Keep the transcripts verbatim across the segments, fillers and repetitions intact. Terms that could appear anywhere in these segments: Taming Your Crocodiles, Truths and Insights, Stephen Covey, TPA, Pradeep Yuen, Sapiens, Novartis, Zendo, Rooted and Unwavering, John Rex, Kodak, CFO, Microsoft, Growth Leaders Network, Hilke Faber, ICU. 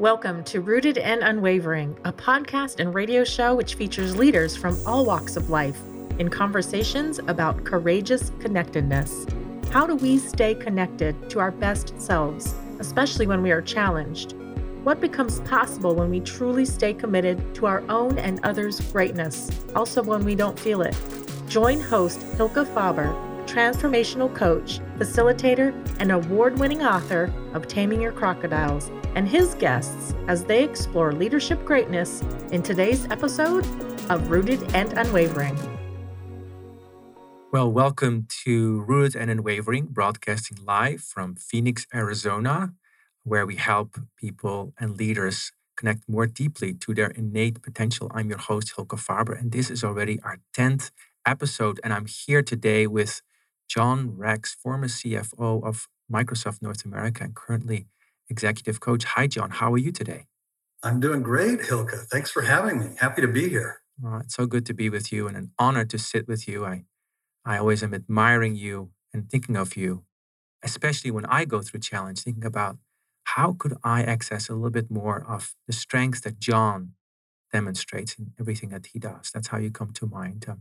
Welcome to Rooted and Unwavering, a podcast and radio show which features leaders from all walks of life in conversations about courageous connectedness. How do we stay connected to our best selves, especially when we are challenged? What becomes possible when we truly stay committed to our own and others' greatness, also when we don't feel it? Join host Hilke Faber, transformational coach, facilitator, and award-winning author of Taming Your Crocodiles, and his guests as they explore leadership greatness in today's episode of Rooted and Unwavering. Well, welcome to Rooted and Unwavering, broadcasting live from Phoenix, Arizona, where we help people and leaders connect more deeply to their innate potential. I'm your host, Hilke Faber, and this is already our tenth episode, and I'm here today with John Rex, former C F O of Microsoft North America and currently executive coach. Hi, John. How are you today? I'm doing great, Hilke. Thanks for having me. Happy to be here. Oh, it's so good to be with you and an honor to sit with you. I, I always am admiring you and thinking of you, especially when I go through challenge, thinking about how could I access a little bit more of the strengths that John demonstrates in everything that he does. That's how you come to mind. Um,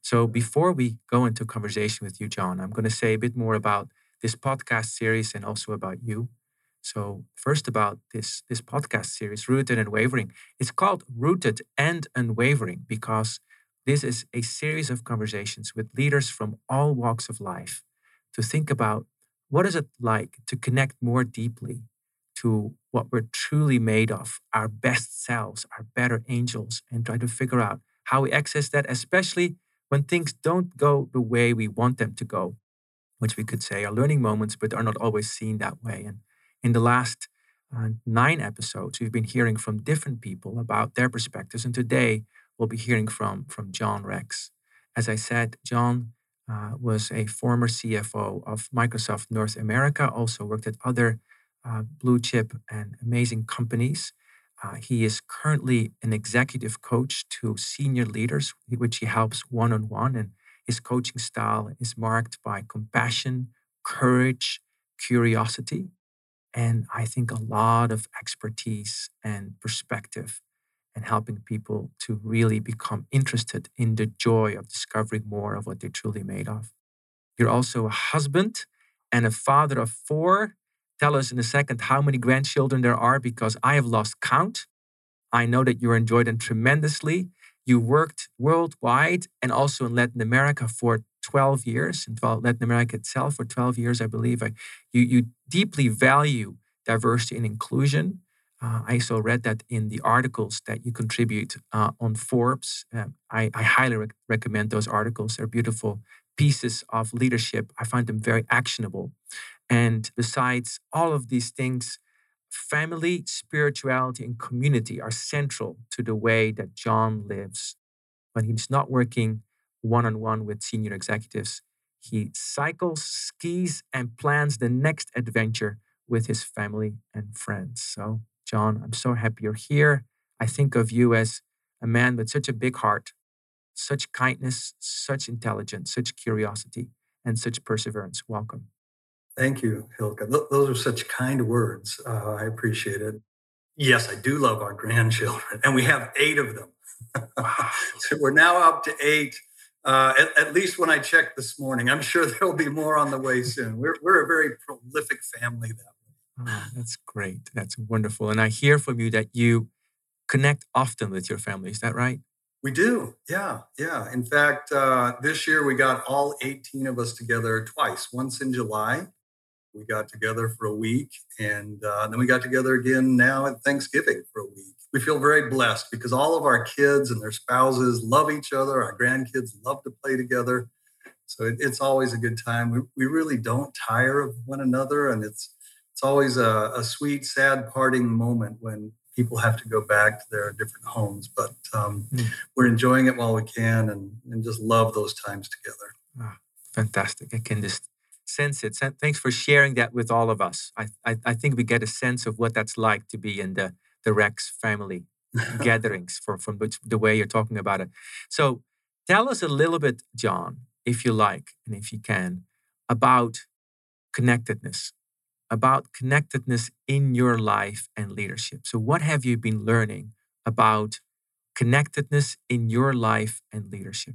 so before we go into conversation with you, John, I'm going to say a bit more about this podcast series and also about you. So first about this, this podcast series, Rooted and Unwavering. It's called Rooted and Unwavering because this is a series of conversations with leaders from all walks of life to think about what is it like to connect more deeply to what we're truly made of, our best selves, our better angels, and try to figure out how we access that, especially when things don't go the way we want them to go, which we could say are learning moments, but are not always seen that way. And in the last uh, nine episodes, we've been hearing from different people about their perspectives. And today we'll be hearing from, from John Rex. As I said, John uh, was a former C F O of Microsoft North America, also worked at other Uh, blue chip and amazing companies. Uh, he is currently an executive coach to senior leaders, which he helps one-on-one. And his coaching style is marked by compassion, courage, curiosity, and I think a lot of expertise and perspective and helping people to really become interested in the joy of discovering more of what they're truly made of. You're also a husband and a father of four. Tell us in a second how many grandchildren there are, because I have lost count. I know that you enjoyed them tremendously. You worked worldwide and also in Latin America for twelve years, and Latin America itself for twelve years, I believe. I, you, you deeply value diversity and inclusion. Uh, I also read that in the articles that you contribute uh, on Forbes. Uh, I, I highly rec- recommend those articles. They're beautiful pieces of leadership. I find them very actionable. And besides all of these things, family, spirituality, and community are central to the way that John lives. When he's not working one-on-one with senior executives, he cycles, skis, and plans the next adventure with his family and friends. So, John, I'm so happy you're here. I think of you as a man with such a big heart, such kindness, such intelligence, such curiosity, and such perseverance. Welcome. Thank you, Hilke. Those are such kind words. Uh, I appreciate it. Yes, I do love our grandchildren, and we have eight of them. So we're now up to eight, uh, at, at least when I checked this morning. I'm sure there'll be more on the way soon. We're we're a very prolific family that way. Oh, that's great. That's wonderful. And I hear from you that you connect often with your family. Is that right? We do. Yeah. Yeah. In fact, uh, this year we got all eighteen of us together twice. Once in July, we got together for a week. And uh, then we got together again now at Thanksgiving for a week. We feel very blessed because all of our kids and their spouses love each other. Our grandkids love to play together. So it, it's always a good time. We, we really don't tire of one another. And it's it's always a, a sweet, sad parting moment when people have to go back to their different homes, but um, mm. we're enjoying it while we can and, and just love those times together. Oh, fantastic. I can just sense it. Thanks for sharing that with all of us. I, I, I think we get a sense of what that's like to be in the, the Rex family gatherings for, from the way you're talking about it. So tell us a little bit, John, if you like, and if you can, about connectedness. about connectedness in your life and leadership. So what have you been learning about connectedness in your life and leadership?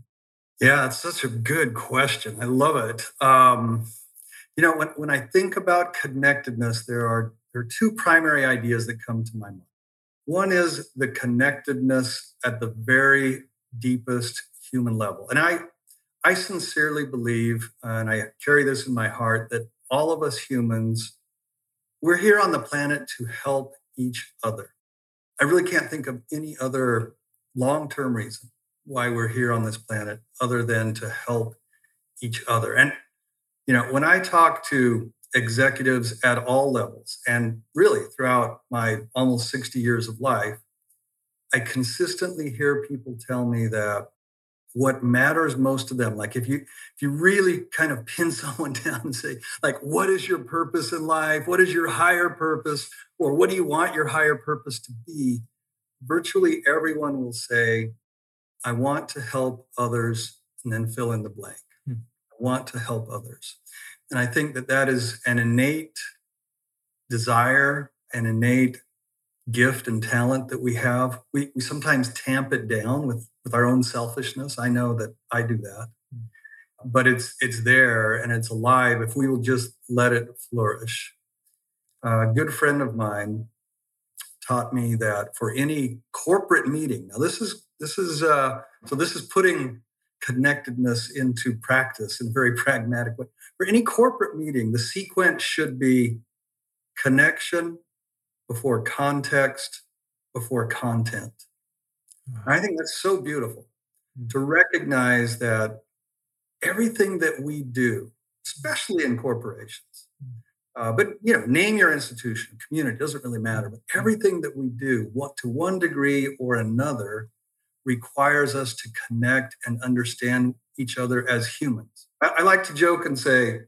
Yeah, that's such a good question. I love it. Um, you know, when, when I think about connectedness, there are, there are two primary ideas that come to my mind. One is the connectedness at the very deepest human level. And I, I sincerely believe, uh, and I carry this in my heart, that all of us humans, we're here on the planet to help each other. I really can't think of any other long-term reason why we're here on this planet other than to help each other. And, you know, when I talk to executives at all levels, and really throughout my almost sixty years of life, I consistently hear people tell me that what matters most to them, like if you if you really kind of pin someone down and say, like, what is your purpose in life? What is your higher purpose? Or what do you want your higher purpose to be? Virtually everyone will say, I want to help others, and then fill in the blank. Hmm. I want to help others. And I think that that is an innate desire, an innate gift and talent that we have. We, we sometimes tamp it down with, with our own selfishness. I know that I do that. But it's it's there and it's alive if we will just let it flourish. A good friend of mine taught me that for any corporate meeting. Now this is this is uh, so this is putting connectedness into practice in a very pragmatic way. For any corporate meeting, the sequence should be connection before context, before content. Wow. I think that's so beautiful mm-hmm. to recognize that everything that we do, especially in corporations, mm-hmm. uh, but you know, name your institution, community, doesn't really matter, but everything that we do, what to one degree or another, requires us to connect and understand each other as humans. I, I like to joke and say, you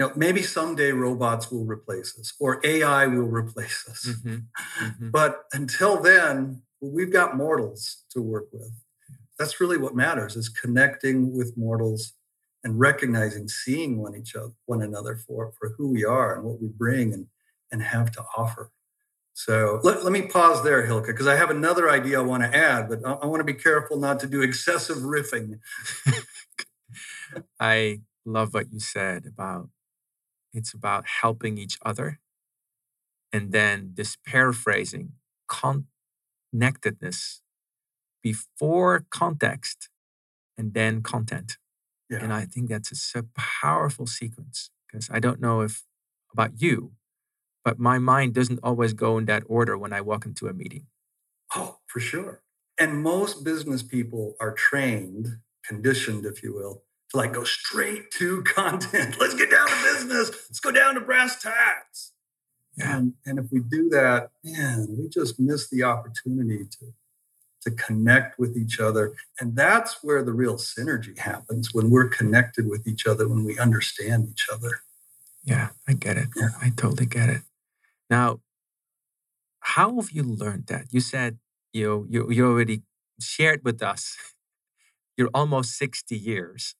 know, maybe someday robots will replace us or A I will replace us. Mm-hmm. Mm-hmm. But until then, we've got mortals to work with. That's really what matters, is connecting with mortals and recognizing, seeing one each other, one another for, for who we are and what we bring and, and have to offer. So let, let me pause there, Hilke, because I have another idea I want to add, but I, I want to be careful not to do excessive riffing. I love what you said about it's about helping each other. And then this paraphrasing, connectedness before context and then content. Yeah. And I think that's a, a powerful sequence, because I don't know if about you, but my mind doesn't always go in that order when I walk into a meeting. Oh, for sure. And most business people are trained, conditioned, if you will, to like go straight to content. Let's get down to business. Let's go down to brass tacks. Yeah. And, and if we do that, man, we just miss the opportunity to, to connect with each other. And that's where the real synergy happens, when we're connected with each other, when we understand each other. Yeah, I get it. Yeah. I totally get it. Now, how have you learned that? You said you, you, you already shared with us you're almost sixty years.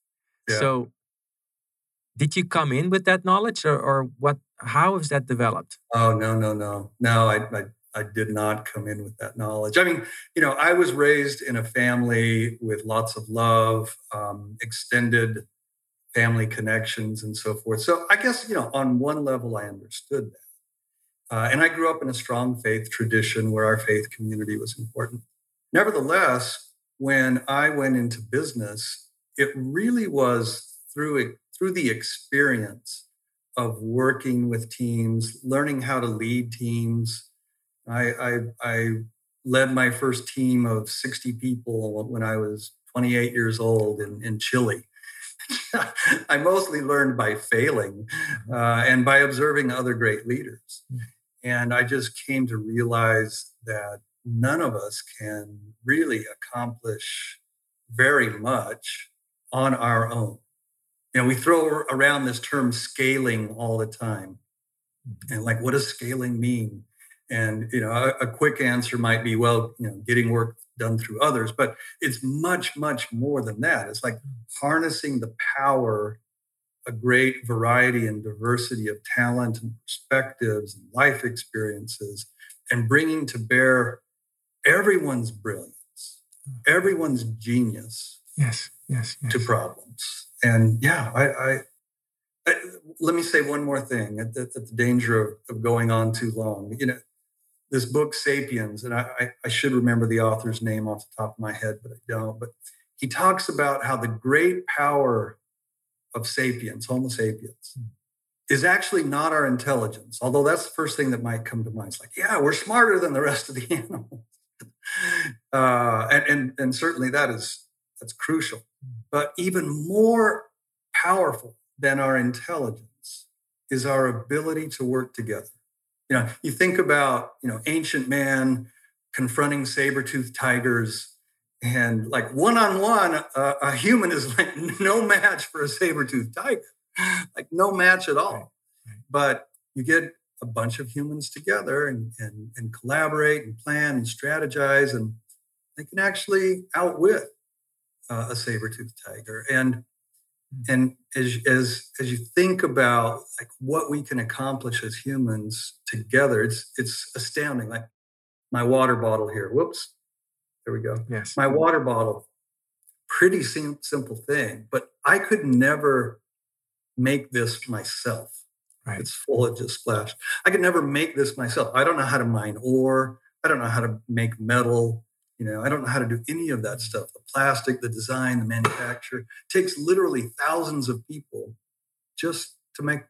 Yeah. So did you come in with that knowledge or, or what? How has that developed? Oh, no, no, no. No, I, I I did not come in with that knowledge. I mean, you know, I was raised in a family with lots of love, um, extended family connections and so forth. So I guess, you know, on one level, I understood that. Uh, and I grew up in a strong faith tradition where our faith community was important. Nevertheless, when I went into business, it really was through through the experience of working with teams, learning how to lead teams. I, I, I led my first team of sixty people when I was twenty-eight years old in, in Chile. I mostly learned by failing uh, and by observing other great leaders. And I just came to realize that none of us can really accomplish very much on our own. You know, we throw around this term scaling all the time. And like, what does scaling mean? And, you know, a, a quick answer might be, well, you know, getting work done through others, but it's much, much more than that. It's like harnessing the power a great variety and diversity of talent and perspectives and life experiences, and bringing to bear everyone's brilliance, everyone's genius yes, yes, yes. to problems. And yeah, I, I, I let me say one more thing at the, at the danger of, of going on too long. You know, this book, Sapiens, and I, I, I should remember the author's name off the top of my head, but I don't. But he talks about how the great power of sapiens, Homo sapiens, is actually not our intelligence. Although that's the first thing that might come to mind. It's like, yeah, we're smarter than the rest of the animals. Uh, and, and, and certainly that is, that's crucial. But even more powerful than our intelligence is our ability to work together. You know, you think about, you know, ancient man confronting saber-toothed tigers, and like one-on-one, uh, a human is like no match for a saber-toothed tiger, like no match at all. Right, right. But you get a bunch of humans together and, and, and collaborate and plan and strategize, and they can actually outwit uh, a saber-toothed tiger. And and as, as as you think about like what we can accomplish as humans together, it's it's astounding. Like my water bottle here, whoops. There we go. Yes. My water bottle, pretty sim- simple thing, but I could never make this myself. Right. It's full of just splash. I could never make this myself. I don't know how to mine ore. I don't know how to make metal. You know, I don't know how to do any of that stuff. The plastic, the design, the manufacture. It takes literally thousands of people just to make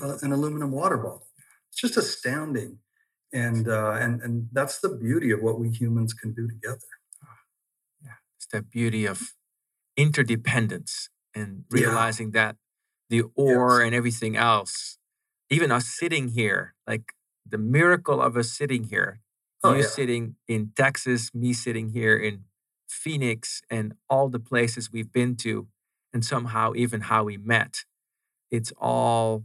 uh, an aluminum water bottle. It's just astounding. And uh, and and that's the beauty of what we humans can do together. Yeah, it's the beauty of interdependence and realizing yeah. that the ore yes. and everything else, even us sitting here, like the miracle of us sitting here, oh, you yeah. sitting in Texas, me sitting here in Phoenix, and all the places we've been to, and somehow even how we met, it's all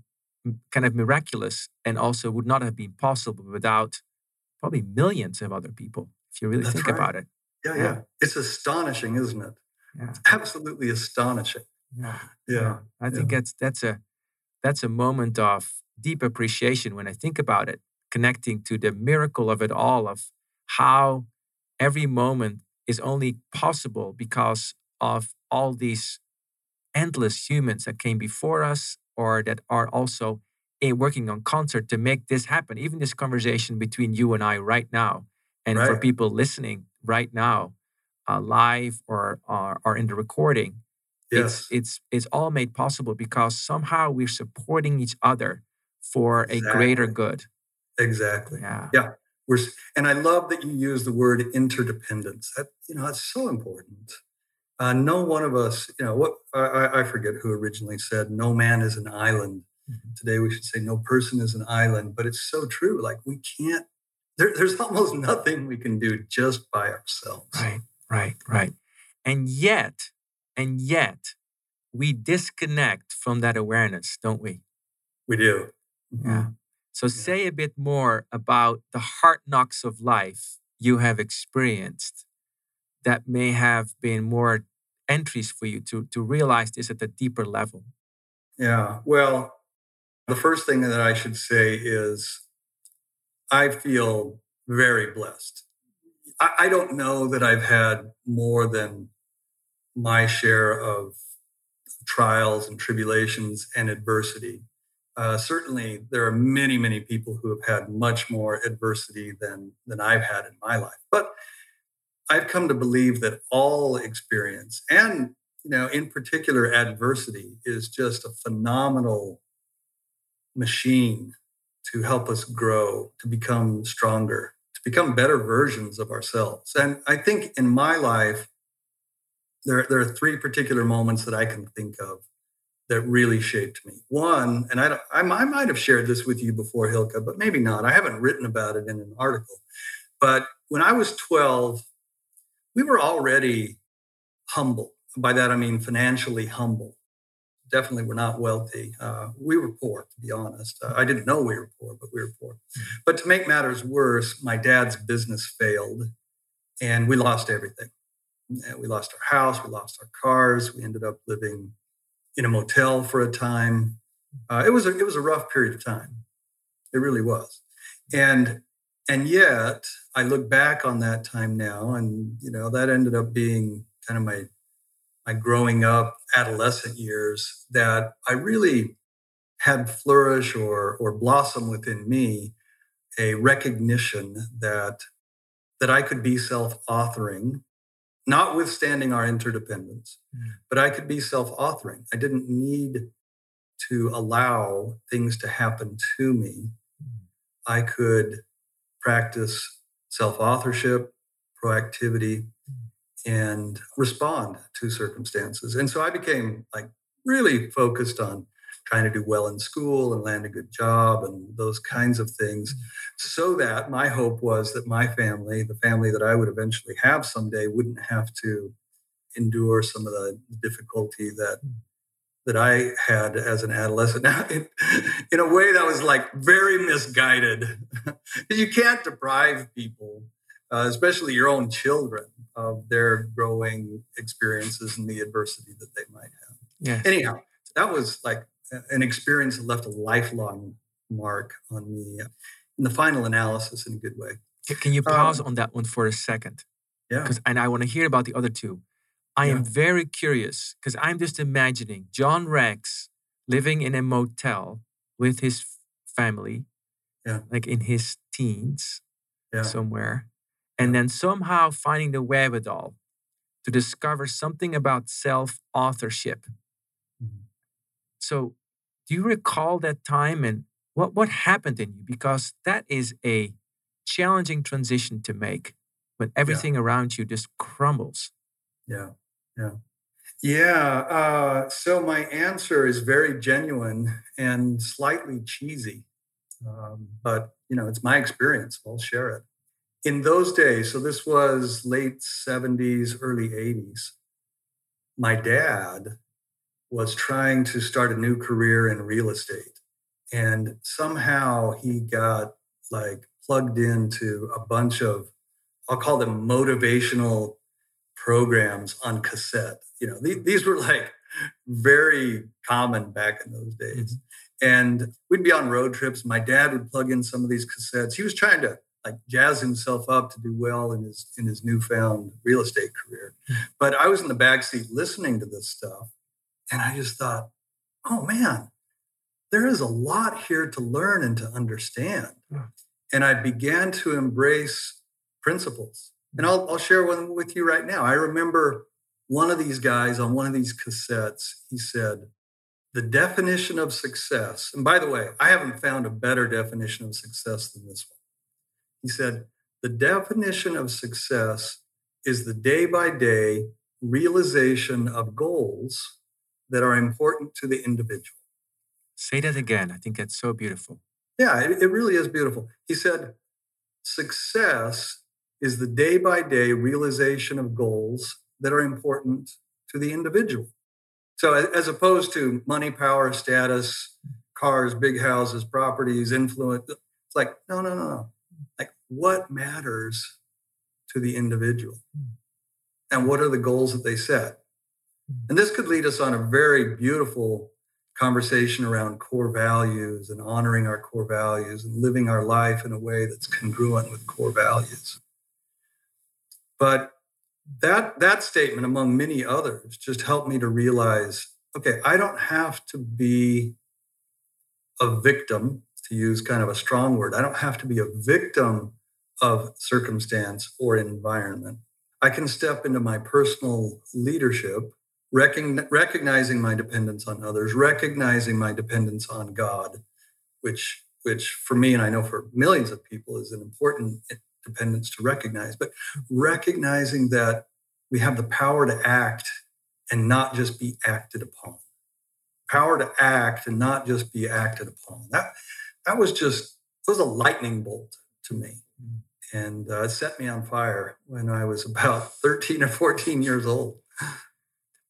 kind of miraculous, and also would not have been possible without probably millions of other people, if you really That's think right. about it. Yeah, yeah, yeah. It's astonishing, isn't it? Yeah. It's absolutely astonishing. Yeah. Yeah. yeah. I think yeah. that's that's a that's a moment of deep appreciation when I think about it, connecting to the miracle of it all, of how every moment is only possible because of all these endless humans that came before us, or that are also in working on concert to make this happen. Even this conversation between you and I right now, and right. for people listening right now, uh, live or, or or in the recording, yes. it's it's it's all made possible because somehow we're supporting each other for exactly. a greater good. Exactly. Yeah. Yeah. We're and I love that you use the word interdependence. That, you know, that's so important. Uh, no one of us, you know, what I, I forget who originally said, no man is an island. Mm-hmm. Today we should say no person is an island, but it's so true. Like we can't, there, there's almost nothing we can do just by ourselves. Right, right, right. And yet, and yet we disconnect from that awareness, don't we? We do. Mm-hmm. Yeah. So yeah. say a bit more about the hard knocks of life you have experienced that may have been more entries for you to, to realize this at a deeper level. Yeah, well, the first thing that I should say is I feel very blessed. I, I don't know that I've had more than my share of trials and tribulations and adversity. Uh, certainly, there are many, many people who have had much more adversity than, than I've had in my life. But I've come to believe that all experience, and you know, in particular, adversity, is just a phenomenal machine to help us grow, to become stronger, to become better versions of ourselves. And I think in my life, there, there are three particular moments that I can think of that really shaped me. One, and I, don't, I, I might have shared this with you before, Hilke, but maybe not. I haven't written about it in an article. But when I was twelve, we were already humble. By that, I mean financially humble. Definitely were not wealthy. Uh, we were poor, to be honest. Uh, I didn't know we were poor, but we were poor. But to make matters worse, my dad's business failed, and we lost everything. We lost our house. We lost our cars. We ended up living in a motel for a time. Uh, it was a, it was a rough period of time. It really was. And, and yet I look back on that time now, and, you know, that ended up being kind of my, my growing up adolescent years that I really had flourish or, or blossom within me a recognition that, that I could be self-authoring, notwithstanding our interdependence, mm. but I could be self-authoring. I didn't need to allow things to happen to me. Mm. I could practice self-authorship, proactivity, mm. and respond to circumstances. And so I became like really focused on trying to do well in school and land a good job and those kinds of things. Mm-hmm. So that my hope was that my family, the family that I would eventually have someday, wouldn't have to endure some of the difficulty that, mm-hmm. that I had as an adolescent. Now, in, in a way that was like very misguided. You can't deprive people, uh, especially your own children, of their growing experiences and the adversity that they might have. Yes. Anyhow, that was like an experience that left a lifelong mark on me in the final analysis in a good way. Can you pause um, on that one for a second? Yeah. Because And I want to hear about the other two. I yeah. am very curious because I'm just imagining John Rex living in a motel with his family, yeah. like in his teens yeah. somewhere, and yeah. then somehow finding the wherewithal to discover something about self-authorship. So do you recall that time and what, what happened in you? Because that is a challenging transition to make when everything yeah. around you just crumbles. Yeah, yeah. Yeah, uh, so my answer is very genuine and slightly cheesy. Um, but, you know, it's my experience. I'll share it. In those days, so this was late seventies, early eighties, my dad was trying to start a new career in real estate. And somehow he got like plugged into a bunch of, I'll call them motivational programs on cassette. You know, th- these were like very common back in those days. Mm-hmm. And we'd be on road trips. My dad would plug in some of these cassettes. He was trying to like jazz himself up to do well in his, in his newfound real estate career. But I was in the backseat listening to this stuff. And I just thought, oh, man, there is a lot here to learn and to understand. Yeah. And I began to embrace principles. And I'll, I'll share one with you right now. I remember one of these guys on one of these cassettes, he said, the definition of success. And by the way, I haven't found a better definition of success than this one. He said, the definition of success is the day-by-day realization of goals that are important to the individual. Say that again. I think that's so beautiful. Yeah, it, it really is beautiful. He said, success is the day-by-day realization of goals that are important to the individual. So as opposed to money, power, status, cars, big houses, properties, influence, it's like, no, no, no, no. Like what matters to the individual? And what are the goals that they set? And this could lead us on a very beautiful conversation around core values and honoring our core values and living our life in a way that's congruent with core values. But that, that statement, among many others, just helped me to realize, okay, I don't have to be a victim, to use kind of a strong word. I don't have to be a victim of circumstance or environment. I can step into my personal leadership, recognizing my dependence on others, recognizing my dependence on God, which, which for me, and I know for millions of people, is an important dependence to recognize, but recognizing that we have the power to act and not just be acted upon. Power to act and not just be acted upon. That, that was just, it was a lightning bolt to me. And uh, it set me on fire when I was about thirteen or fourteen years old.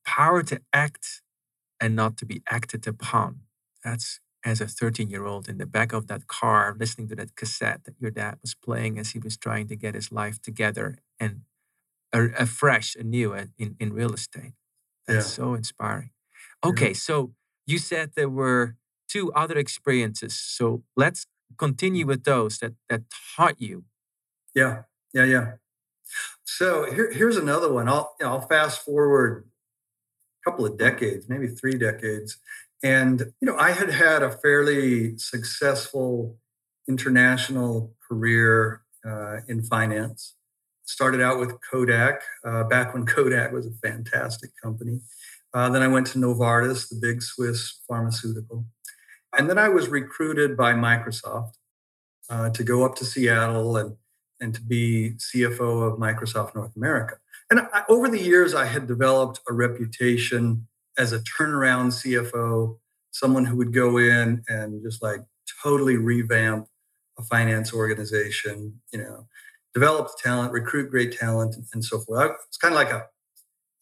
Power to act and not to be acted upon. That's as a thirteen-year-old in the back of that car, listening to that cassette that your dad was playing as he was trying to get his life together and afresh, anew in, in real estate. That's yeah. so inspiring. Okay, so you said there were two other experiences. So let's continue with those that, that taught you. Yeah, yeah, yeah. So here, here's another one. I'll, you know, I'll fast forward a couple of decades, maybe three decades. And, you know, I had had a fairly successful international career uh, in finance. Started out with Kodak, uh, back when Kodak was a fantastic company. Uh, then I went to Novartis, the big Swiss pharmaceutical. And then I was recruited by Microsoft uh, to go up to Seattle and, and to be C F O of Microsoft North America. And I, over the years, I had developed a reputation as a turnaround C F O, someone who would go in and just like totally revamp a finance organization, you know, develop talent, recruit great talent, and so forth. It's kind of like a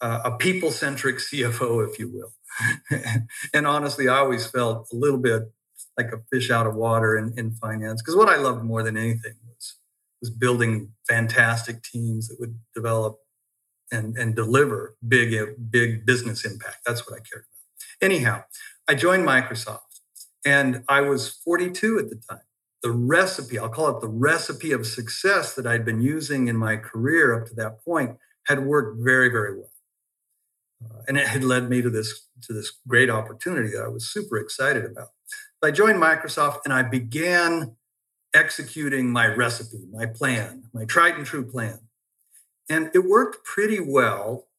a people-centric C F O, if you will. And honestly, I always felt a little bit like a fish out of water in, in finance, because what I loved more than anything was, was building fantastic teams that would develop and, and deliver big, big business impact. That's what I cared about. Anyhow, I joined Microsoft, and I was forty-two at the time. The recipe, I'll call it the recipe of success that I'd been using in my career up to that point, had worked very, very well. Uh, and it had led me to this, to this great opportunity that I was super excited about. But I joined Microsoft and I began executing my recipe, my plan, my tried and true plan. And it worked pretty well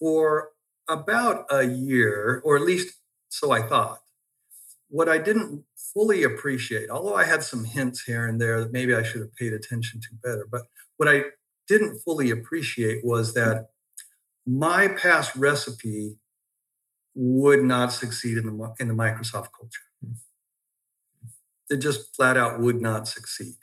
for about a year, or at least so I thought. What I didn't fully appreciate, although I had some hints here and there that maybe I should have paid attention to better, but what I didn't fully appreciate was that my past recipe would not succeed in the, in the Microsoft culture. It just flat out would not succeed.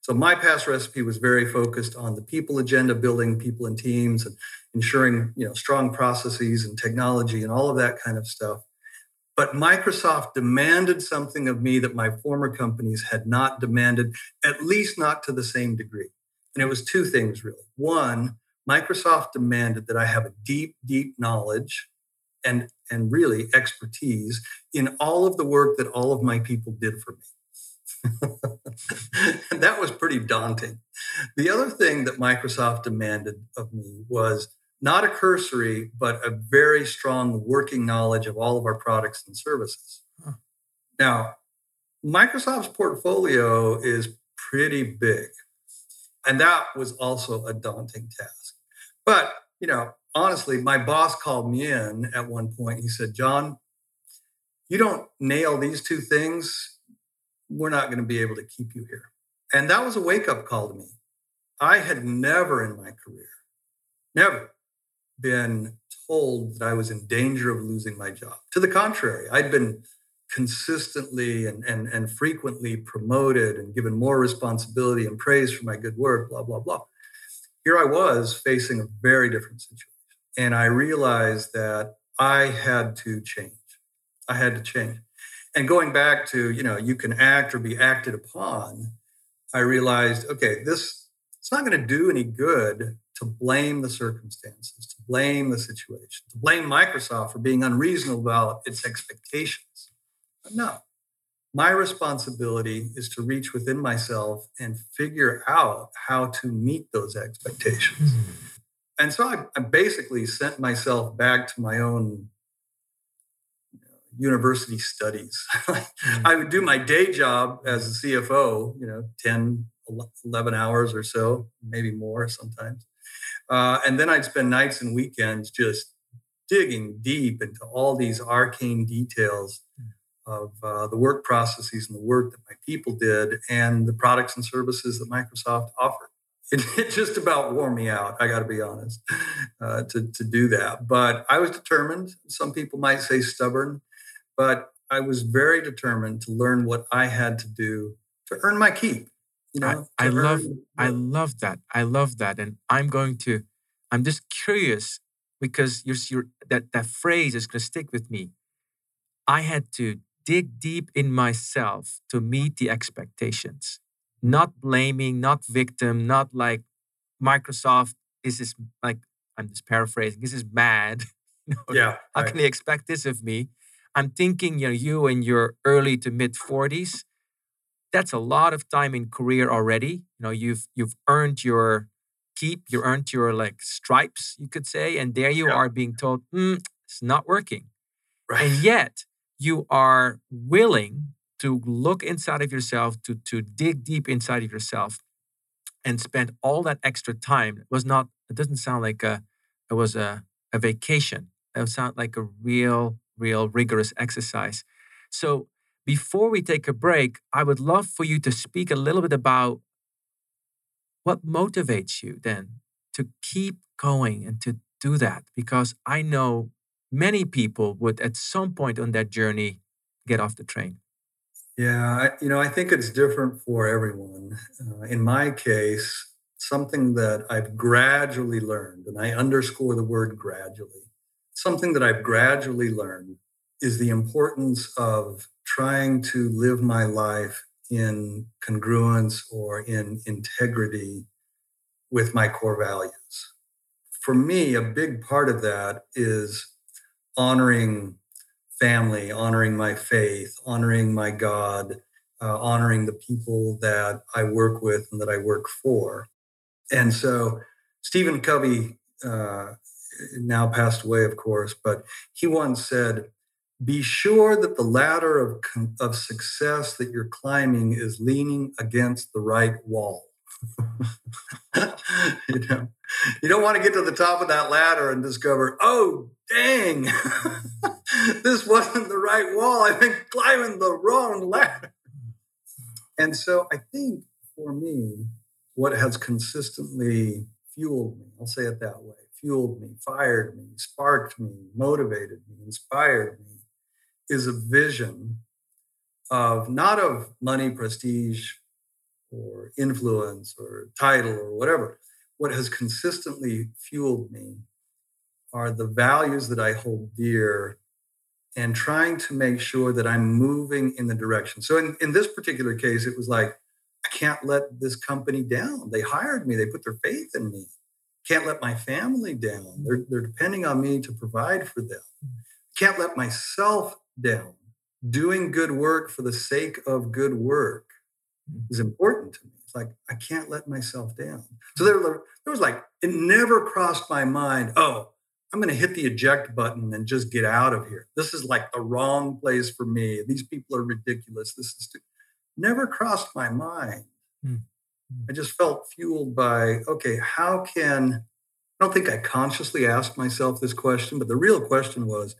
So my past recipe was very focused on the people agenda, building people and teams and ensuring, you know, strong processes and technology and all of that kind of stuff. But Microsoft demanded something of me that my former companies had not demanded, at least not to the same degree. And it was two things, really. One, Microsoft demanded that I have a deep, deep knowledge and, and really expertise in all of the work that all of my people did for me. And that was pretty daunting. The other thing that Microsoft demanded of me was not a cursory, but a very strong working knowledge of all of our products and services. Huh. Now, Microsoft's portfolio is pretty big. And that was also a daunting task. But, you know, honestly, my boss called me in at one point. He said, John, you don't nail these two things, we're not going to be able to keep you here. And that was a wake-up call to me. I had never in my career, never been told that I was in danger of losing my job. To the contrary, I'd been consistently and, and, and frequently promoted and given more responsibility and praise for my good work, blah, blah, blah. Here I was facing a very different situation. And I realized that I had to change. I had to change. And going back to, you know, you can act or be acted upon, I realized, okay, this, it's not going to do any good to blame the circumstances, to blame the situation, to blame Microsoft for being unreasonable about its expectations. No, my responsibility is to reach within myself and figure out how to meet those expectations. Mm-hmm. And so I, I basically sent myself back to my own you know, university studies. Mm-hmm. I would do my day job as a C F O, you know, ten, eleven hours or so, maybe more sometimes. Uh, and then I'd spend nights and weekends just digging deep into all these arcane details of uh, the work processes and the work that my people did and the products and services that Microsoft offered. It, it just about wore me out, I got to be honest, uh, to, to do that. But I was determined. Some people might say stubborn, but I was very determined to learn what I had to do to earn my keep. You know, I, I love, I love that. I love that, and I'm going to. I'm just curious because you're, you're that that phrase is going to stick with me. I had to dig deep in myself to meet the expectations. Not blaming, not victim, not like Microsoft, this is like, I'm just paraphrasing, this is bad. Yeah. How right. can they expect this of me? I'm thinking, you know, you in your early to mid forties, that's a lot of time in career already. You know, you've you've earned your keep, you earned your like stripes, you could say, and there you yeah. are being told, mm, it's not working. Right. And yet you are willing to look inside of yourself, to to dig deep inside of yourself, and spend all that extra time. It was not. It doesn't sound like a. It was a a vacation. It sounds like a real, real rigorous exercise. So before we take a break, I would love for you to speak a little bit about what motivates you then to keep going and to do that. Because I know many people would at some point on their journey get off the train. Yeah, you know, I think it's different for everyone. Uh, in my case, something that I've gradually learned, and I underscore the word gradually, something that I've gradually learned is the importance of trying to live my life in congruence or in integrity with my core values. For me, a big part of that is honoring family, honoring my faith, honoring my God, uh, honoring the people that I work with and that I work for. And so Stephen Covey, uh, now passed away, of course, but he once said, be sure that the ladder of, of success that you're climbing is leaning against the right wall. You know, you don't want to get to the top of that ladder and discover, oh, dang, this wasn't the right wall. I've been climbing the wrong ladder. And so I think for me, what has consistently fueled me, I'll say it that way, fueled me, fired me, sparked me, motivated me, inspired me, is a vision of not of money, prestige, or influence, or title, or whatever. What has consistently fueled me are the values that I hold dear and trying to make sure that I'm moving in the direction. So in, in this particular case, it was like, I can't let this company down. They hired me. They put their faith in me. Can't let my family down. They're, they're depending on me to provide for them. Can't let myself down. Doing good work for the sake of good work is important to me. It's like, I can't let myself down. So there, there was like, it never crossed my mind, oh, I'm going to hit the eject button and just get out of here. This is like the wrong place for me. These people are ridiculous. This is too... never crossed my mind. Mm. I just felt fueled by, okay, how can, I don't think I consciously asked myself this question, but the real question was,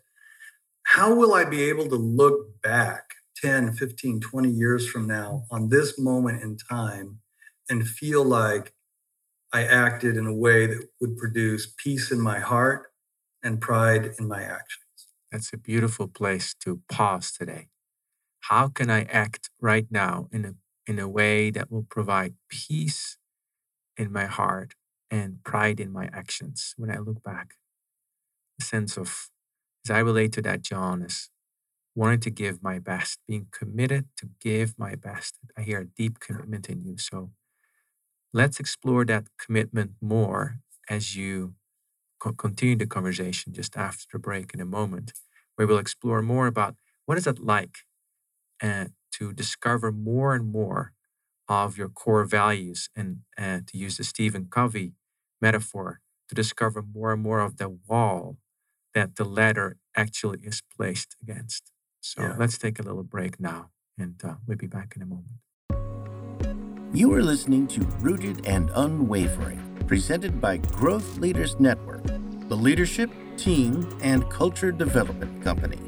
how will I be able to look back ten, fifteen, twenty years from now on this moment in time and feel like I acted in a way that would produce peace in my heart and pride in my actions? That's a beautiful place to pause today. How can I act right now in a in a way that will provide peace in my heart and pride in my actions when I look back? The sense of, as I relate to that, John, is wanting to give my best, being committed to give my best. I hear a deep commitment in you. So let's explore that commitment more as you co- continue the conversation just after the break in a moment, where we'll explore more about what is it like uh, to discover more and more of your core values and uh, to use the Stephen Covey metaphor, to discover more and more of the wall that the ladder actually is placed against. So yeah. Let's take a little break now, and uh, we'll be back in a moment. You are listening to Rooted and Unwavering, presented by Growth Leaders Network, the leadership, team, and culture development company.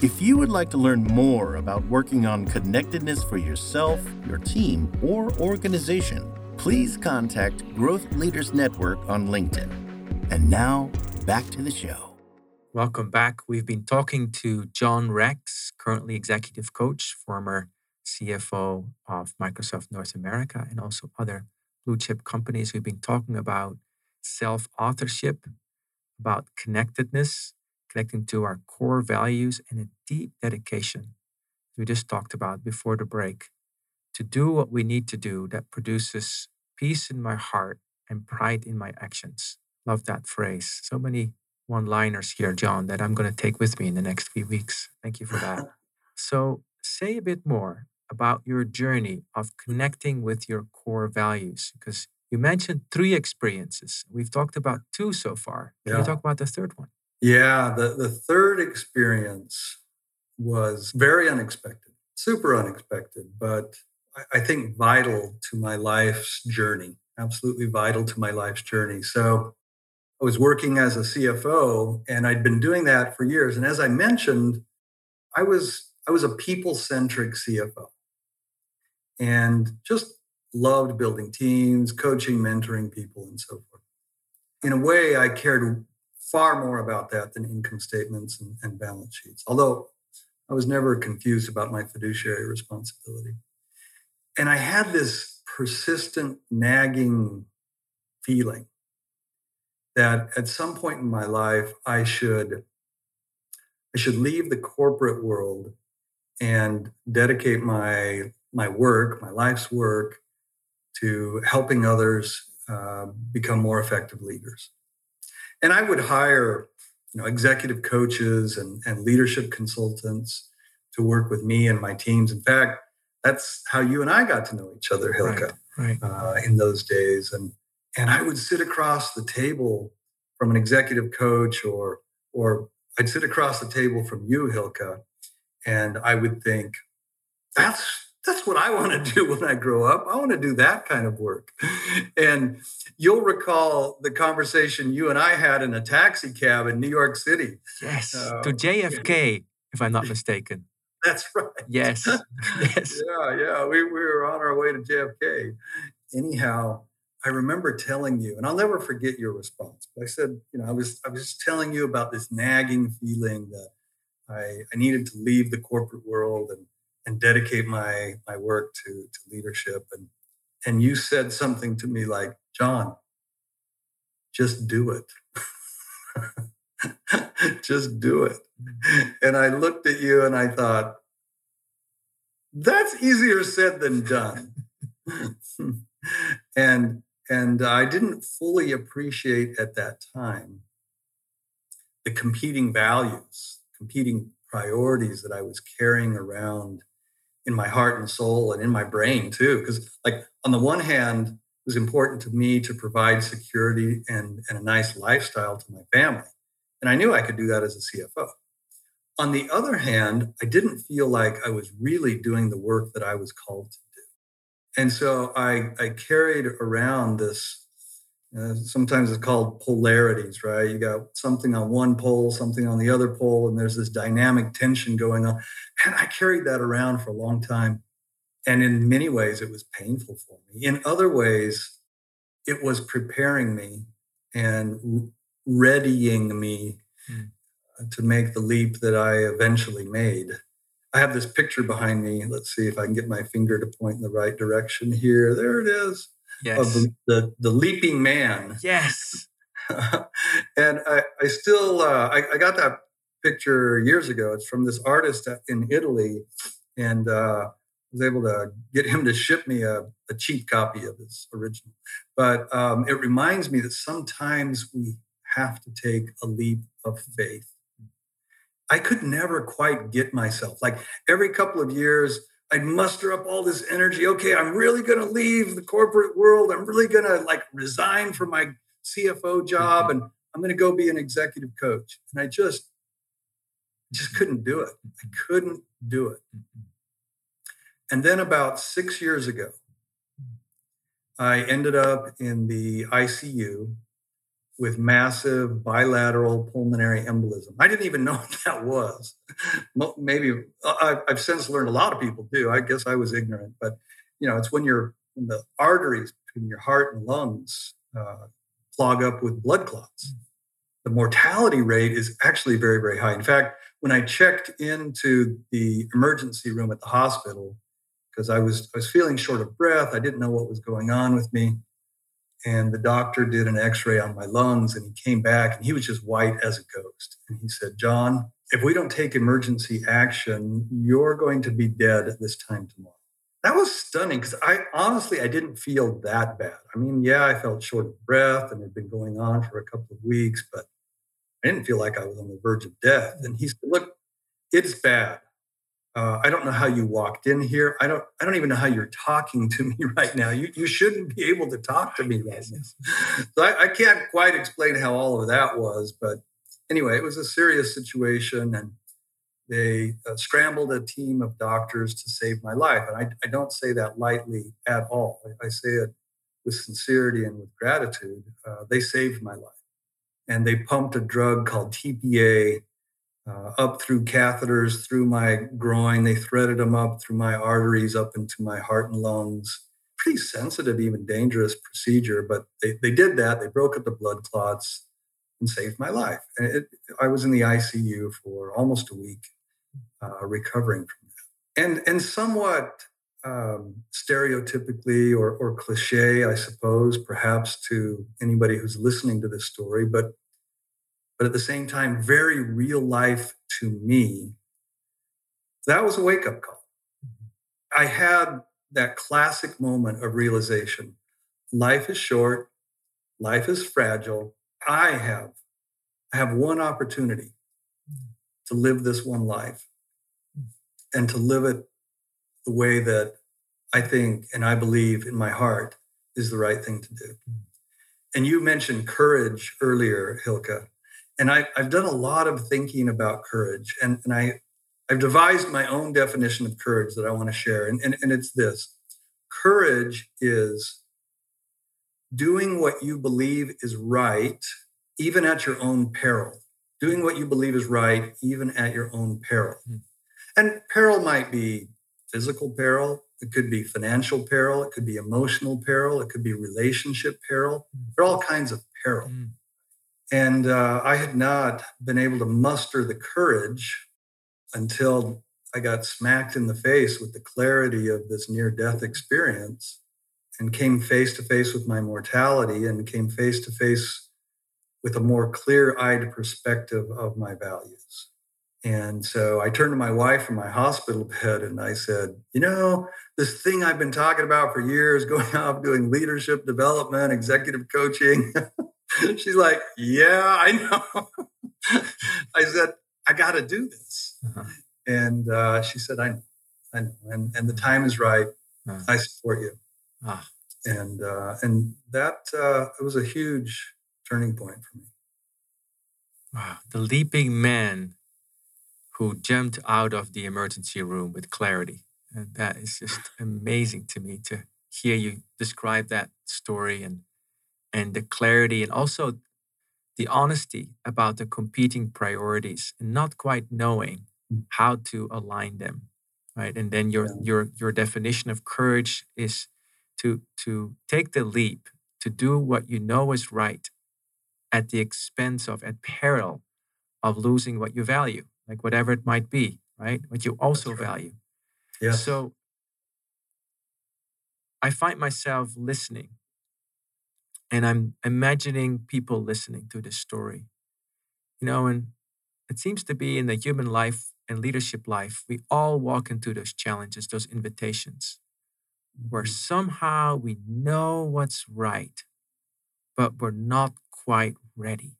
If you would like to learn more about working on connectedness for yourself, your team, or organization, please contact Growth Leaders Network on LinkedIn. And now, back to the show. Welcome back. We've been talking to John Rex, currently executive coach, former C F O of Microsoft North America, and also other blue chip companies. We've been talking about self-authorship, about connectedness, connecting to our core values, and a deep dedication we just talked about before the break to do what we need to do that produces peace in my heart and pride in my actions. Love that phrase. So many one-liners here, John, that I'm going to take with me in the next few weeks. Thank you for that. So say a bit more about your journey of connecting with your core values, because you mentioned three experiences. We've talked about two so far. Can yeah. you talk about the third one? Yeah, the, the third experience was very unexpected, super unexpected, but I, I think vital to my life's journey, absolutely vital to my life's journey. So I was working as a C F O, and I'd been doing that for years. And as I mentioned, I was I was a people-centric C F O and just loved building teams, coaching, mentoring people, and so forth. In a way, I cared far more about that than income statements and, and balance sheets, although I was never confused about my fiduciary responsibility. And I had this persistent, nagging feeling that at some point in my life, I should, I should leave the corporate world and dedicate my, my work, my life's work, to helping others uh, become more effective leaders. And I would hire you know, executive coaches and, and leadership consultants to work with me and my teams. In fact, that's how you and I got to know each other, Hilke, right, right. Uh, in those days. And And I would sit across the table from an executive coach, or or I'd sit across the table from you, Hilke, and I would think, that's that's what I want to do when I grow up. I want to do that kind of work. And you'll recall the conversation you and I had in a taxi cab in New York City. Yes, uh, to J F K, if I'm not mistaken. That's right. Yes. yes. Yeah, yeah. We, we were on our way to J F K. Anyhow, I remember telling you, and I'll never forget your response, but I said, you know, I was I was just telling you about this nagging feeling that I, I needed to leave the corporate world and, and dedicate my my work to, to leadership. And and you said something to me like, John, just do it. Just do it. And I looked at you and I thought, that's easier said than done. and And I didn't fully appreciate at that time the competing values, competing priorities that I was carrying around in my heart and soul and in my brain too. Because like on the one hand, it was important to me to provide security and, and a nice lifestyle to my family. And I knew I could do that as a C F O. On the other hand, I didn't feel like I was really doing the work that I was called to. And so I, I carried around this, uh, sometimes it's called polarities, right? You got something on one pole, something on the other pole, and there's this dynamic tension going on. And I carried that around for a long time. And in many ways, it was painful for me. In other ways, it was preparing me and readying me mm. to make the leap that I eventually made. I have this picture behind me. Let's see if I can get my finger to point in the right direction here. There it is. Yes. Of the, the, the leaping man. Yes. And I, I still, uh, I, I got that picture years ago. It's from this artist in Italy. And uh, I was able to get him to ship me a, a cheap copy of his original. But um, it reminds me that sometimes we have to take a leap of faith. I could never quite get myself. Like every couple of years, I'd muster up all this energy. Okay, I'm really going to leave the corporate world. I'm really going to like resign from my C F O job, and I'm going to go be an executive coach. And I just, just couldn't do it. I couldn't do it. And then about six years ago, I ended up in the I C U with massive bilateral pulmonary embolism. I didn't even know what that was. Maybe I've since learned a lot of people do. I guess I was ignorant, but you know, it's when your the arteries between your heart and lungs uh, clog up with blood clots. The mortality rate is actually very, very high. In fact, when I checked into the emergency room at the hospital, because I was I was feeling short of breath, I didn't know what was going on with me. And the doctor did an x-ray on my lungs, and he came back, and he was just white as a ghost. And he said, John, if we don't take emergency action, you're going to be dead at this time tomorrow. That was stunning, because I honestly, I didn't feel that bad. I mean, yeah, I felt short of breath, and it had been going on for a couple of weeks, but I didn't feel like I was on the verge of death. And he said, look, it's bad. Uh, I don't know how you walked in here. I don't I don't even know how you're talking to me right now. You you shouldn't be able to talk to me right now. So I, I can't quite explain how all of that was. But anyway, it was a serious situation. And they uh, scrambled a team of doctors to save my life. And I, I don't say that lightly at all. I, I say it with sincerity and with gratitude. Uh, they saved my life. And they pumped a drug called T P A uh, up through catheters, through my groin. They threaded them up through my arteries, up into my heart and lungs. Pretty sensitive, even dangerous procedure, but they, they did that. They broke up the blood clots and saved my life. And it, I was in the I C U for almost a week uh, recovering from that. And, and somewhat um, stereotypically or, or cliche, I suppose, perhaps to anybody who's listening to this story, but But at the same time, very real life to me, that was a wake-up call. Mm-hmm. I had that classic moment of realization. Life is short. Life is fragile. I have, I have one opportunity mm-hmm. to live this one life mm-hmm. and to live it the way that I think and I believe in my heart is the right thing to do. Mm-hmm. And you mentioned courage earlier, Hilke. And I, I've done a lot of thinking about courage, and, and I, I've devised my own definition of courage that I want to share, and, and, and it's this. Courage is doing what you believe is right, even at your own peril. Doing what you believe is right, even at your own peril. Mm-hmm. And peril might be physical peril. It could be financial peril. It could be emotional peril. It could be relationship peril. Mm-hmm. There are all kinds of peril. Mm-hmm. And uh, I had not been able to muster the courage until I got smacked in the face with the clarity of this near-death experience and came face-to-face with my mortality and came face-to-face with a more clear-eyed perspective of my values. And so I turned to my wife from my hospital bed and I said, you know, this thing I've been talking about for years, going off doing leadership development, executive coaching. She's like, yeah, I know. I said, I got to do this. Uh-huh. And uh, she said, I know, I know. And, and the time is right. Uh-huh. I support you. Uh-huh. And uh, and that uh, it was a huge turning point for me. Wow. The leaping man who jumped out of the emergency room with clarity. And that is just amazing to me to hear you describe that story and And the clarity and also the honesty about the competing priorities and not quite knowing how to align them, right? And then your your your definition of courage is to to take the leap, to do what you know is right at the expense of, at peril of losing what you value, like whatever it might be, right? What you also That's right. value. Yeah. So I find myself listening. And I'm imagining people listening to this story. You know, and it seems to be in the human life and leadership life, we all walk into those challenges, those invitations, where somehow we know what's right, but we're not quite ready.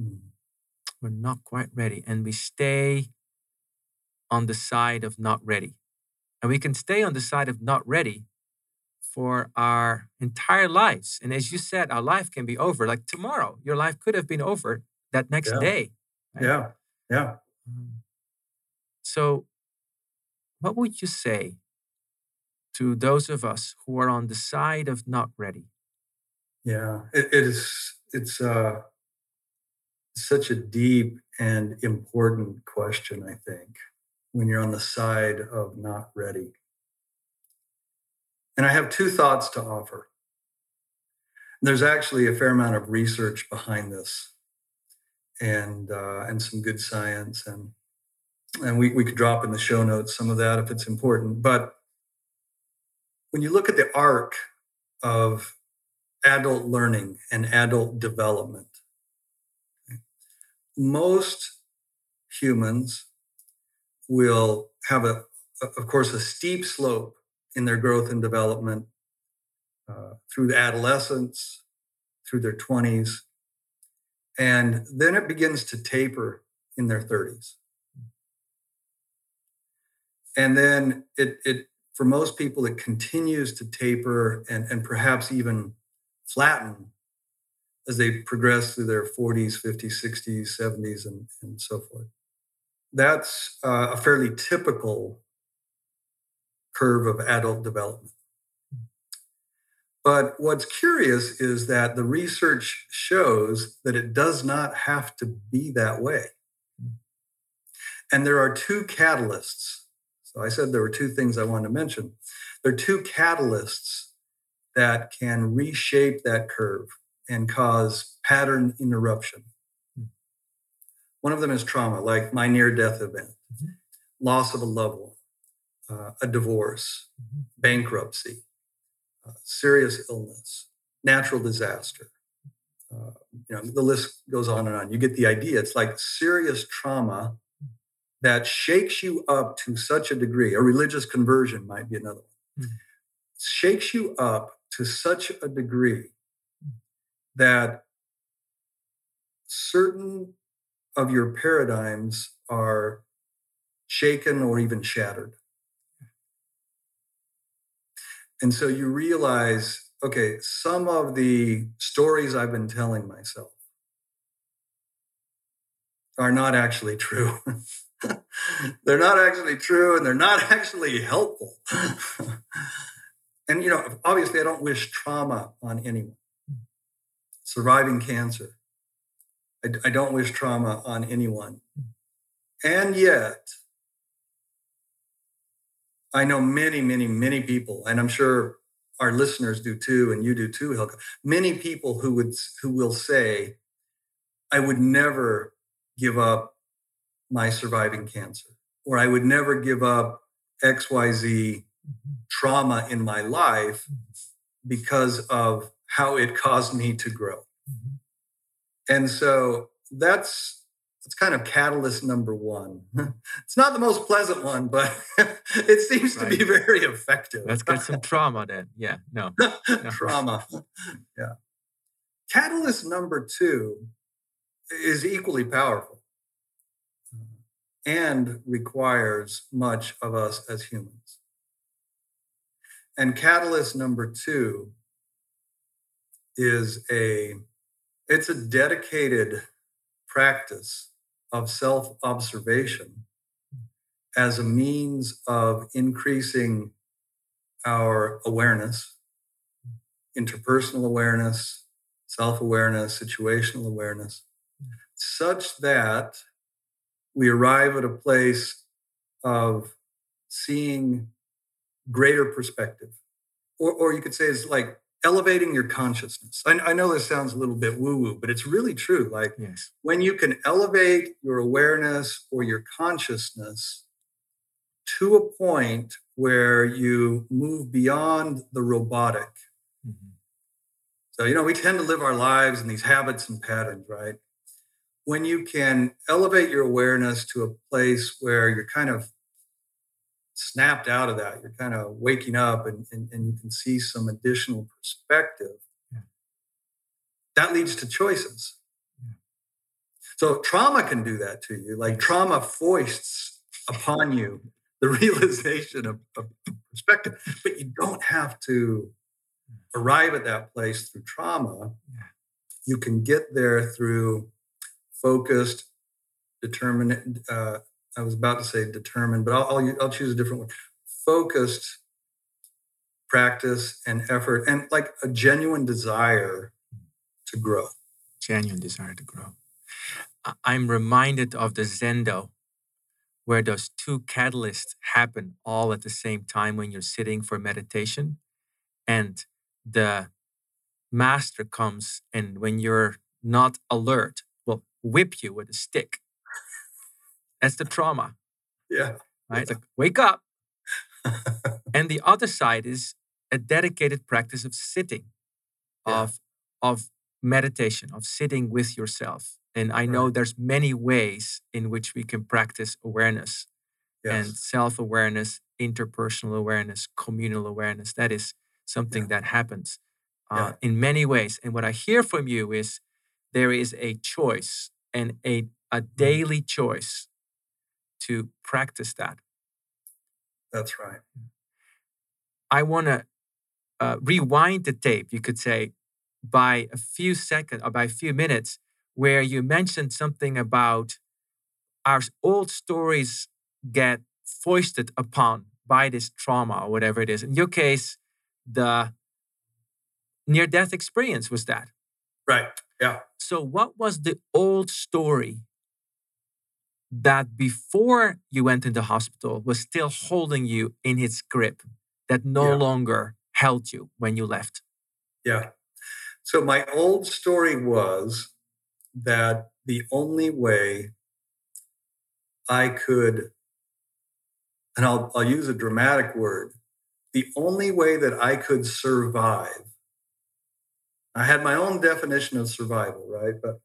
Mm-hmm. We're not quite ready. And we stay on the side of not ready. And we can stay on the side of not ready for our entire lives. And as you said, our life can be over. Like tomorrow, your life could have been over that next yeah. day. Right? Yeah, yeah. So what would you say to those of us who are on the side of not ready? Yeah, it, it is, it's uh, such a deep and important question, I think, when you're on the side of not ready. And I have two thoughts to offer. There's actually a fair amount of research behind this and uh, and some good science. And, and we, we could drop in the show notes some of that if it's important. But when you look at the arc of adult learning and adult development, most humans will have, a, of course, a steep slope in their growth and development uh, through adolescence, through their twenties, And then it begins to taper in their thirties. And then it, it for most people, it continues to taper and, and perhaps even flatten as they progress through their forties, fifties, sixties, seventies, and, and so forth. That's uh, a fairly typical curve of adult development. But what's curious is that the research shows that it does not have to be that way. And there are two catalysts. So I said there were two things I wanted to mention. There are two catalysts that can reshape that curve and cause pattern interruption. One of them is trauma, like my near-death event, mm-hmm. loss of a loved one, uh, a divorce, mm-hmm. bankruptcy, uh, serious illness, natural disaster. Uh, you know, the list goes on and on. You get the idea. It's like serious trauma that shakes you up to such a degree. A religious conversion might be another one. Mm-hmm. Shakes you up to such a degree that certain of your paradigms are shaken or even shattered. And so you realize, okay, some of the stories I've been telling myself are not actually true. They're not actually true, and they're not actually helpful. And, you know, obviously I don't wish trauma on anyone. Surviving cancer, I don't wish trauma on anyone. And yet, I know many, many, many people, and I'm sure our listeners do too, and you do too, Hilke, many people who would who will say, I would never give up my surviving cancer, or I would never give up X Y Z trauma in my life because of how it caused me to grow. And so that's, that's kind of catalyst number one. It's not the most pleasant one, but it seems right. to be very effective. Let's get some trauma then. Yeah, no. no. Trauma, yeah. Catalyst number two is equally powerful and requires much of us as humans. And catalyst number two is a... It's a dedicated practice of self-observation as a means of increasing our awareness, interpersonal awareness, self-awareness, situational awareness, such that we arrive at a place of seeing greater perspective. Or, or you could say it's like elevating your consciousness. I, I know this sounds a little bit woo-woo, but it's really true. Like yes. when you can elevate your awareness or your consciousness to a point where you move beyond the robotic. Mm-hmm. So, you know, we tend to live our lives in these habits and patterns, right? When you can elevate your awareness to a place where you're kind of snapped out of that, you're kind of waking up and, and, and you can see some additional perspective. Yeah. That leads to choices. Yeah. So trauma can do that to you. Like trauma foists upon you the realization of, of perspective, but you don't have to arrive at that place through trauma. Yeah. You can get there through focused, determined, uh, I was about to say determined, but I'll, I'll I'll choose a different one. Focused practice and effort, and like a genuine desire to grow. Genuine desire to grow. I'm reminded of the Zendo, where those two catalysts happen all at the same time when you're sitting for meditation, and the master comes, and when you're not alert, will whip you with a stick. That's the trauma. Yeah. Right? Like, wake up. And the other side is a dedicated practice of sitting, yeah. of, of meditation, of sitting with yourself. And I know right. there's many ways in which we can practice awareness yes. and self-awareness, interpersonal awareness, communal awareness. That is something yeah. that happens uh, yeah. in many ways. And what I hear from you is there is a choice and a, a daily choice to practice that. That's right. I want to uh, rewind the tape, you could say, by a few seconds or by a few minutes, where you mentioned something about our old stories get foisted upon by this trauma or whatever it is. In your case, the near-death experience was that. Right, yeah. So what was the old story that before you went into hospital was still holding you in its grip that no yeah. longer held you when you left? Yeah. So my old story was that the only way I could, and I'll, I'll use a dramatic word, the only way that I could survive, I had my own definition of survival, right? But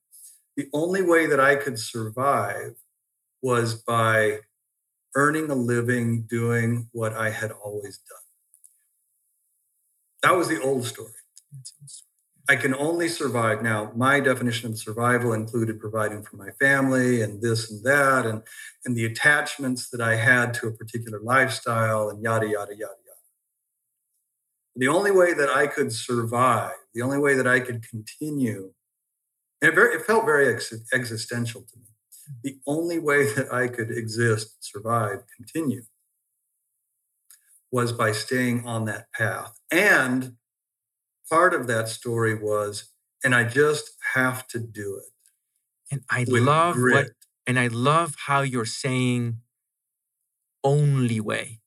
the only way that I could survive was by earning a living doing what I had always done. That was the old story. I can only survive. Now, my definition of survival included providing for my family and this and that, and, and the attachments that I had to a particular lifestyle and yada, yada, yada, yada. The only way that I could survive, the only way that I could continue, and it, very, it felt very ex- existential to me. The only way that I could exist, survive, continue was by staying on that path. And part of that story was, and I just have to do it. And I love grit. what, and I love how you're saying only way.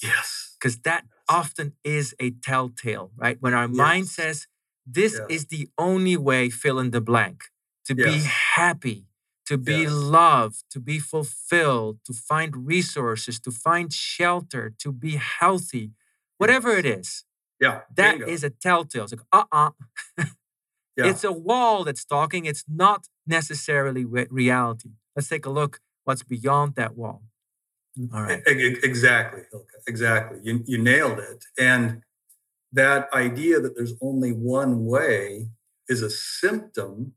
Yes. Because that often is a telltale, right? When our yes. mind says, this yes. is the only way, fill in the blank, to yes. be happy, to be yes. loved, to be fulfilled, to find resources, to find shelter, to be healthy, whatever yes. it is. Yeah. That bingo. Is a telltale. It's like, uh-uh. yeah. It's a wall that's talking. It's not necessarily reality. Let's take a look what's beyond that wall. All right. Exactly, Hilke. Exactly. You, you nailed it. And that idea that there's only one way is a symptom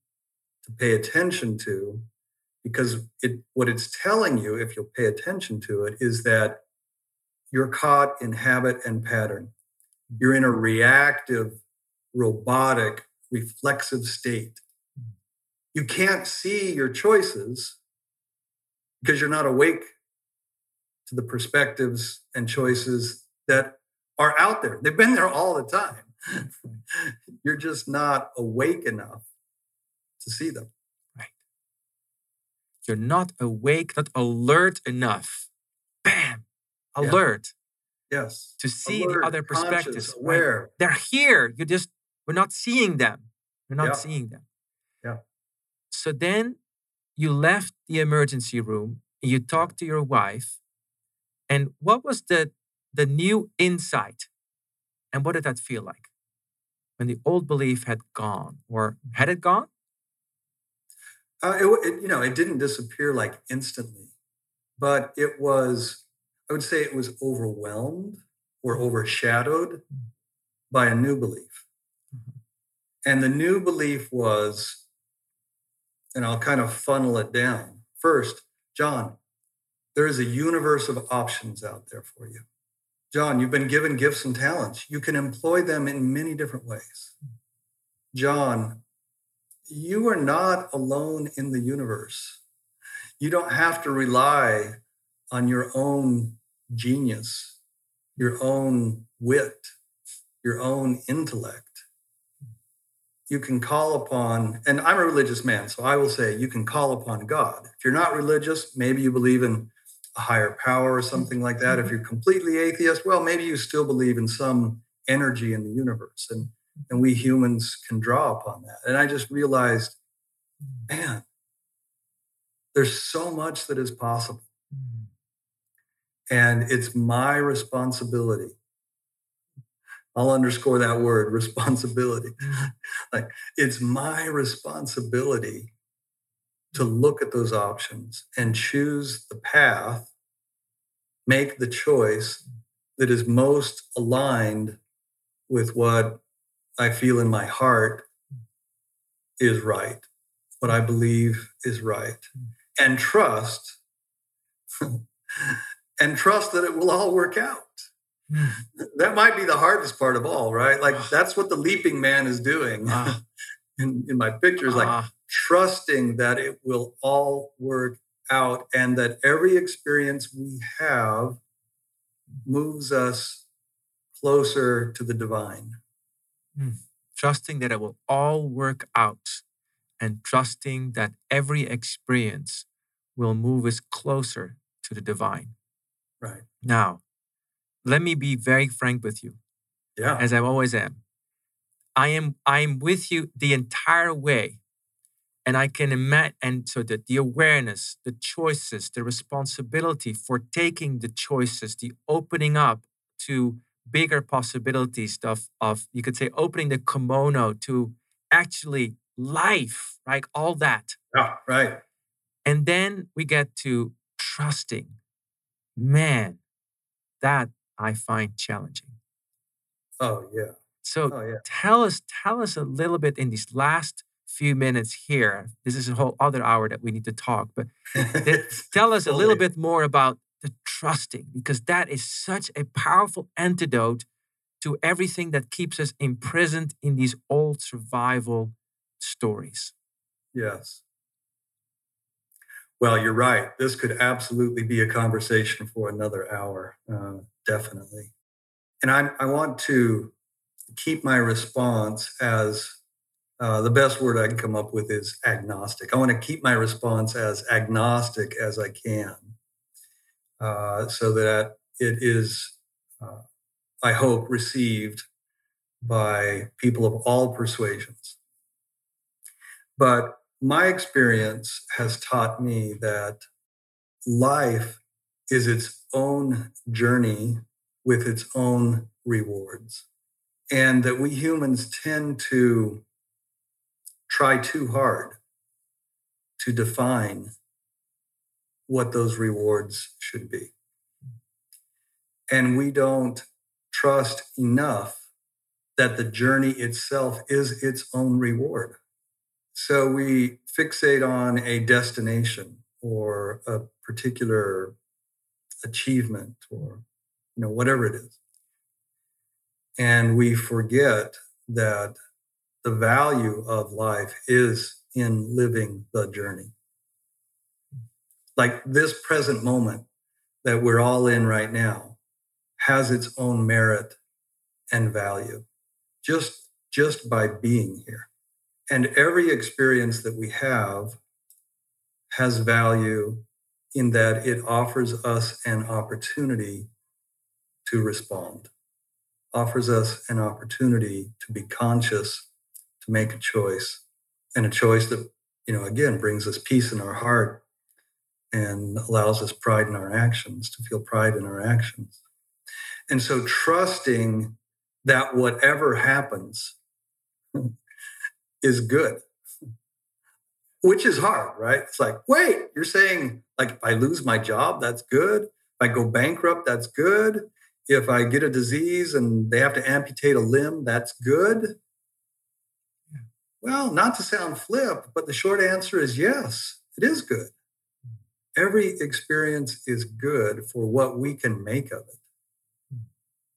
to pay attention to, because it what it's telling you, if you'll pay attention to it, is that you're caught in habit and pattern. You're in a reactive, robotic, reflexive state. You can't see your choices because you're not awake to the perspectives and choices that are out there. They've been there all the time. You're just not awake enough to see them. Right. You're not awake, not alert enough. Bam! Alert. Yeah. Yes. To see alert, the other perspectives. Aware. Right? They're here. You just, we're not seeing them. We're not yeah. seeing them. Yeah. So then you left the emergency room, you talked to your wife, and what was the, the new insight? And what did that feel like? When the old belief had gone, or had it gone? Uh, it, it, you know, it didn't disappear like instantly, but it was... I would say it was overwhelmed or overshadowed by a new belief. And the new belief was, and I'll kind of funnel it down. First, John, there is a universe of options out there for you. John, you've been given gifts and talents. You can employ them in many different ways. John, you are not alone in the universe. You don't have to rely on your own genius, your own wit, your own intellect. You can call upon, and I'm a religious man, so I will say you can call upon God. If you're not religious, maybe you believe in a higher power or something like that. If you're completely atheist, well, maybe you still believe in some energy in the universe, and, and we humans can draw upon that. And I just realized, man, there's so much that is possible. And it's my responsibility. I'll underscore that word, responsibility. Like, it's my responsibility to look at those options and choose the path, make the choice that is most aligned with what I feel in my heart is right what I believe is right, and trust, and trust that it will all work out. That might be the hardest part of all, right? Like, that's what the leaping man is doing uh, in, in my pictures, uh, like trusting that it will all work out and that every experience we have moves us closer to the divine. Trusting that it will all work out and trusting that every experience will move us closer to the divine. Right. Now, let me be very frank with you. Yeah. As I always am. I am I am with you the entire way. And I can imagine, and so the, the awareness, the choices, the responsibility for taking the choices, the opening up to bigger possibilities of, of, you could say, opening the kimono to actually life, right? All that. Yeah, right. And then we get to trusting. Man, that I find challenging. Oh, yeah. So oh, yeah. tell us, tell us a little bit in these last few minutes here. This is a whole other hour that we need to talk, but tell us a little bit more about the trusting, because that is such a powerful antidote to everything that keeps us imprisoned in these old survival stories. Yes. Well, you're right. This could absolutely be a conversation for another hour, uh, definitely. And I, I want to keep my response as uh, the best word I can come up with is agnostic. I want to keep my response as agnostic as I can, uh, so that it is, uh, I hope, received by people of all persuasions. But my experience has taught me that life is its own journey with its own rewards, and that we humans tend to try too hard to define what those rewards should be. And we don't trust enough that the journey itself is its own reward. So we fixate on a destination or a particular achievement or, you know, whatever it is. And we forget that the value of life is in living the journey. Like, this present moment that we're all in right now has its own merit and value just, just by being here. And every experience that we have has value in that it offers us an opportunity to respond, offers us an opportunity to be conscious, to make a choice, and a choice that, you know, again, brings us peace in our heart and allows us pride in our actions, to feel pride in our actions. And so trusting that whatever happens is good, which is hard, right? It's like, wait, you're saying, like, if I lose my job, that's good. If I go bankrupt, that's good. If I get a disease and they have to amputate a limb, that's good. Yeah. Well, not to sound flip, but the short answer is yes, it is good. Mm-hmm. Every experience is good for what we can make of it, mm-hmm.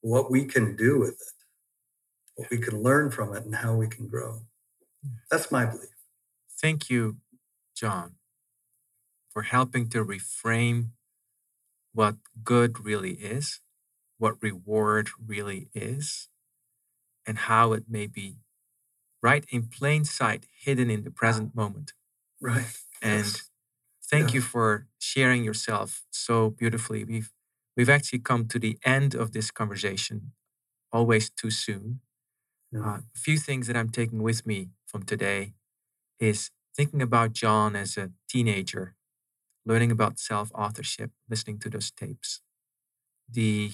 what we can do with it, what yeah. we can learn from it, and how we can grow. That's my belief. Thank you, John, for helping to reframe what good really is, what reward really is, and how it may be right in plain sight, hidden in the present moment. Right. And yes. thank yeah. you for sharing yourself so beautifully. We've we've actually come to the end of this conversation, always too soon. Yeah. Uh, a few things that I'm taking with me from today is thinking about John as a teenager, learning about self-authorship, listening to those tapes. The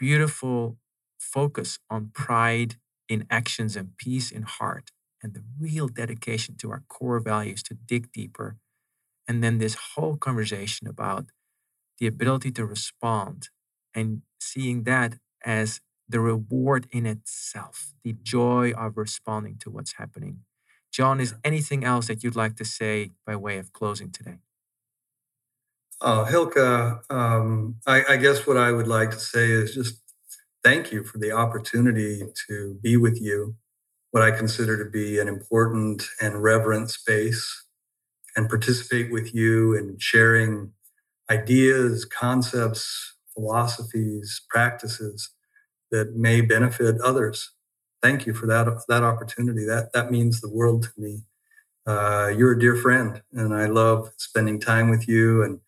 beautiful focus on pride in actions and peace in heart, and the real dedication to our core values to dig deeper. And then this whole conversation about the ability to respond and seeing that as the reward in itself, the joy of responding to what's happening, John, is anything else that you'd like to say by way of closing today? Uh, Hilke, um, I, I guess what I would like to say is just thank you for the opportunity to be with you, what I consider to be an important and reverent space, and participate with you in sharing ideas, concepts, philosophies, practices that may benefit others. Thank you for that, that opportunity. That, that means the world to me. Uh, you're a dear friend, and I love spending time with you and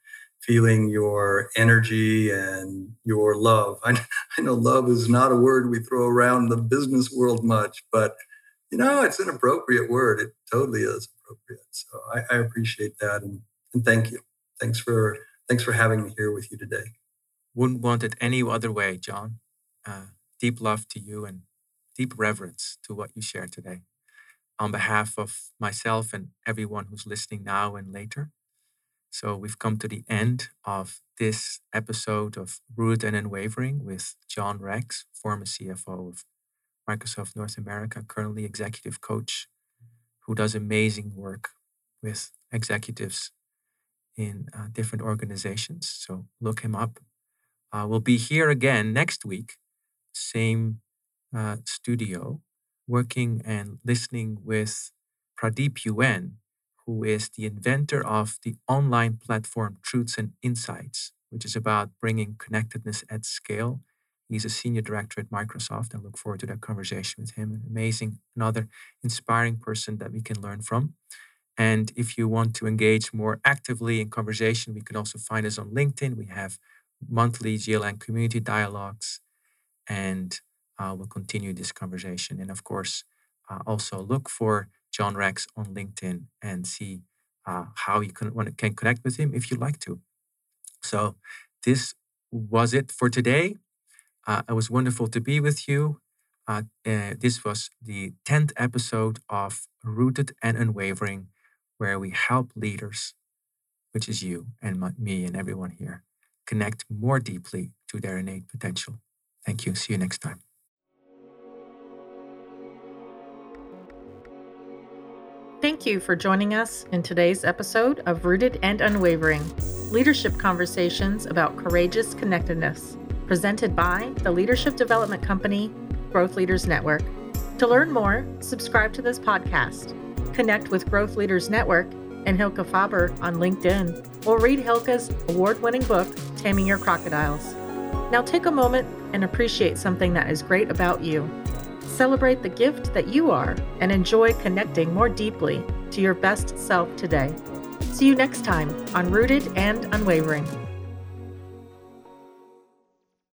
feeling your energy and your love. I, I know love is not a word we throw around in the business world much, but, you know, it's an appropriate word. It totally is appropriate. So I, I appreciate that, and, and thank you. Thanks for, thanks for having me here with you today. Wouldn't want it any other way, John. Uh, deep love to you and deep reverence to what you shared today. On behalf of myself and everyone who's listening now and later, so we've come to the end of this episode of Rooted and Unwavering with John Rex, former C F O of Microsoft North America, currently executive coach, who does amazing work with executives in uh, different organizations. So look him up. Uh, we'll be here again next week, same uh, studio, working and listening with Pradeep Yuen, who is the inventor of the online platform Truths and Insights, which is about bringing connectedness at scale. He's a senior director at Microsoft. I look forward to that conversation with him. An amazing, another inspiring person that we can learn from. And if you want to engage more actively in conversation, we can also find us on LinkedIn. We have monthly G L N community dialogues, and uh, we'll continue this conversation. And of course, uh, also look for John Rex on LinkedIn and see uh, how you can, can connect with him if you'd like to. So this was it for today. Uh, it was wonderful to be with you. Uh, uh, this was the tenth episode of Rooted and Unwavering, where we help leaders, which is you and my, me and everyone here, connect more deeply to their innate potential. Thank you. See you next time. Thank you for joining us in today's episode of Rooted and Unwavering, Leadership Conversations about Courageous Connectedness, presented by the Leadership Development Company, Growth Leaders Network. To learn more, subscribe to this podcast, connect with Growth Leaders Network and Hilke Faber on LinkedIn, or read Hilke's award-winning book, Taming Your Crocodiles. Now take a moment and appreciate something that is great about you. Celebrate the gift that you are and enjoy connecting more deeply to your best self today. See you next time on Rooted and Unwavering.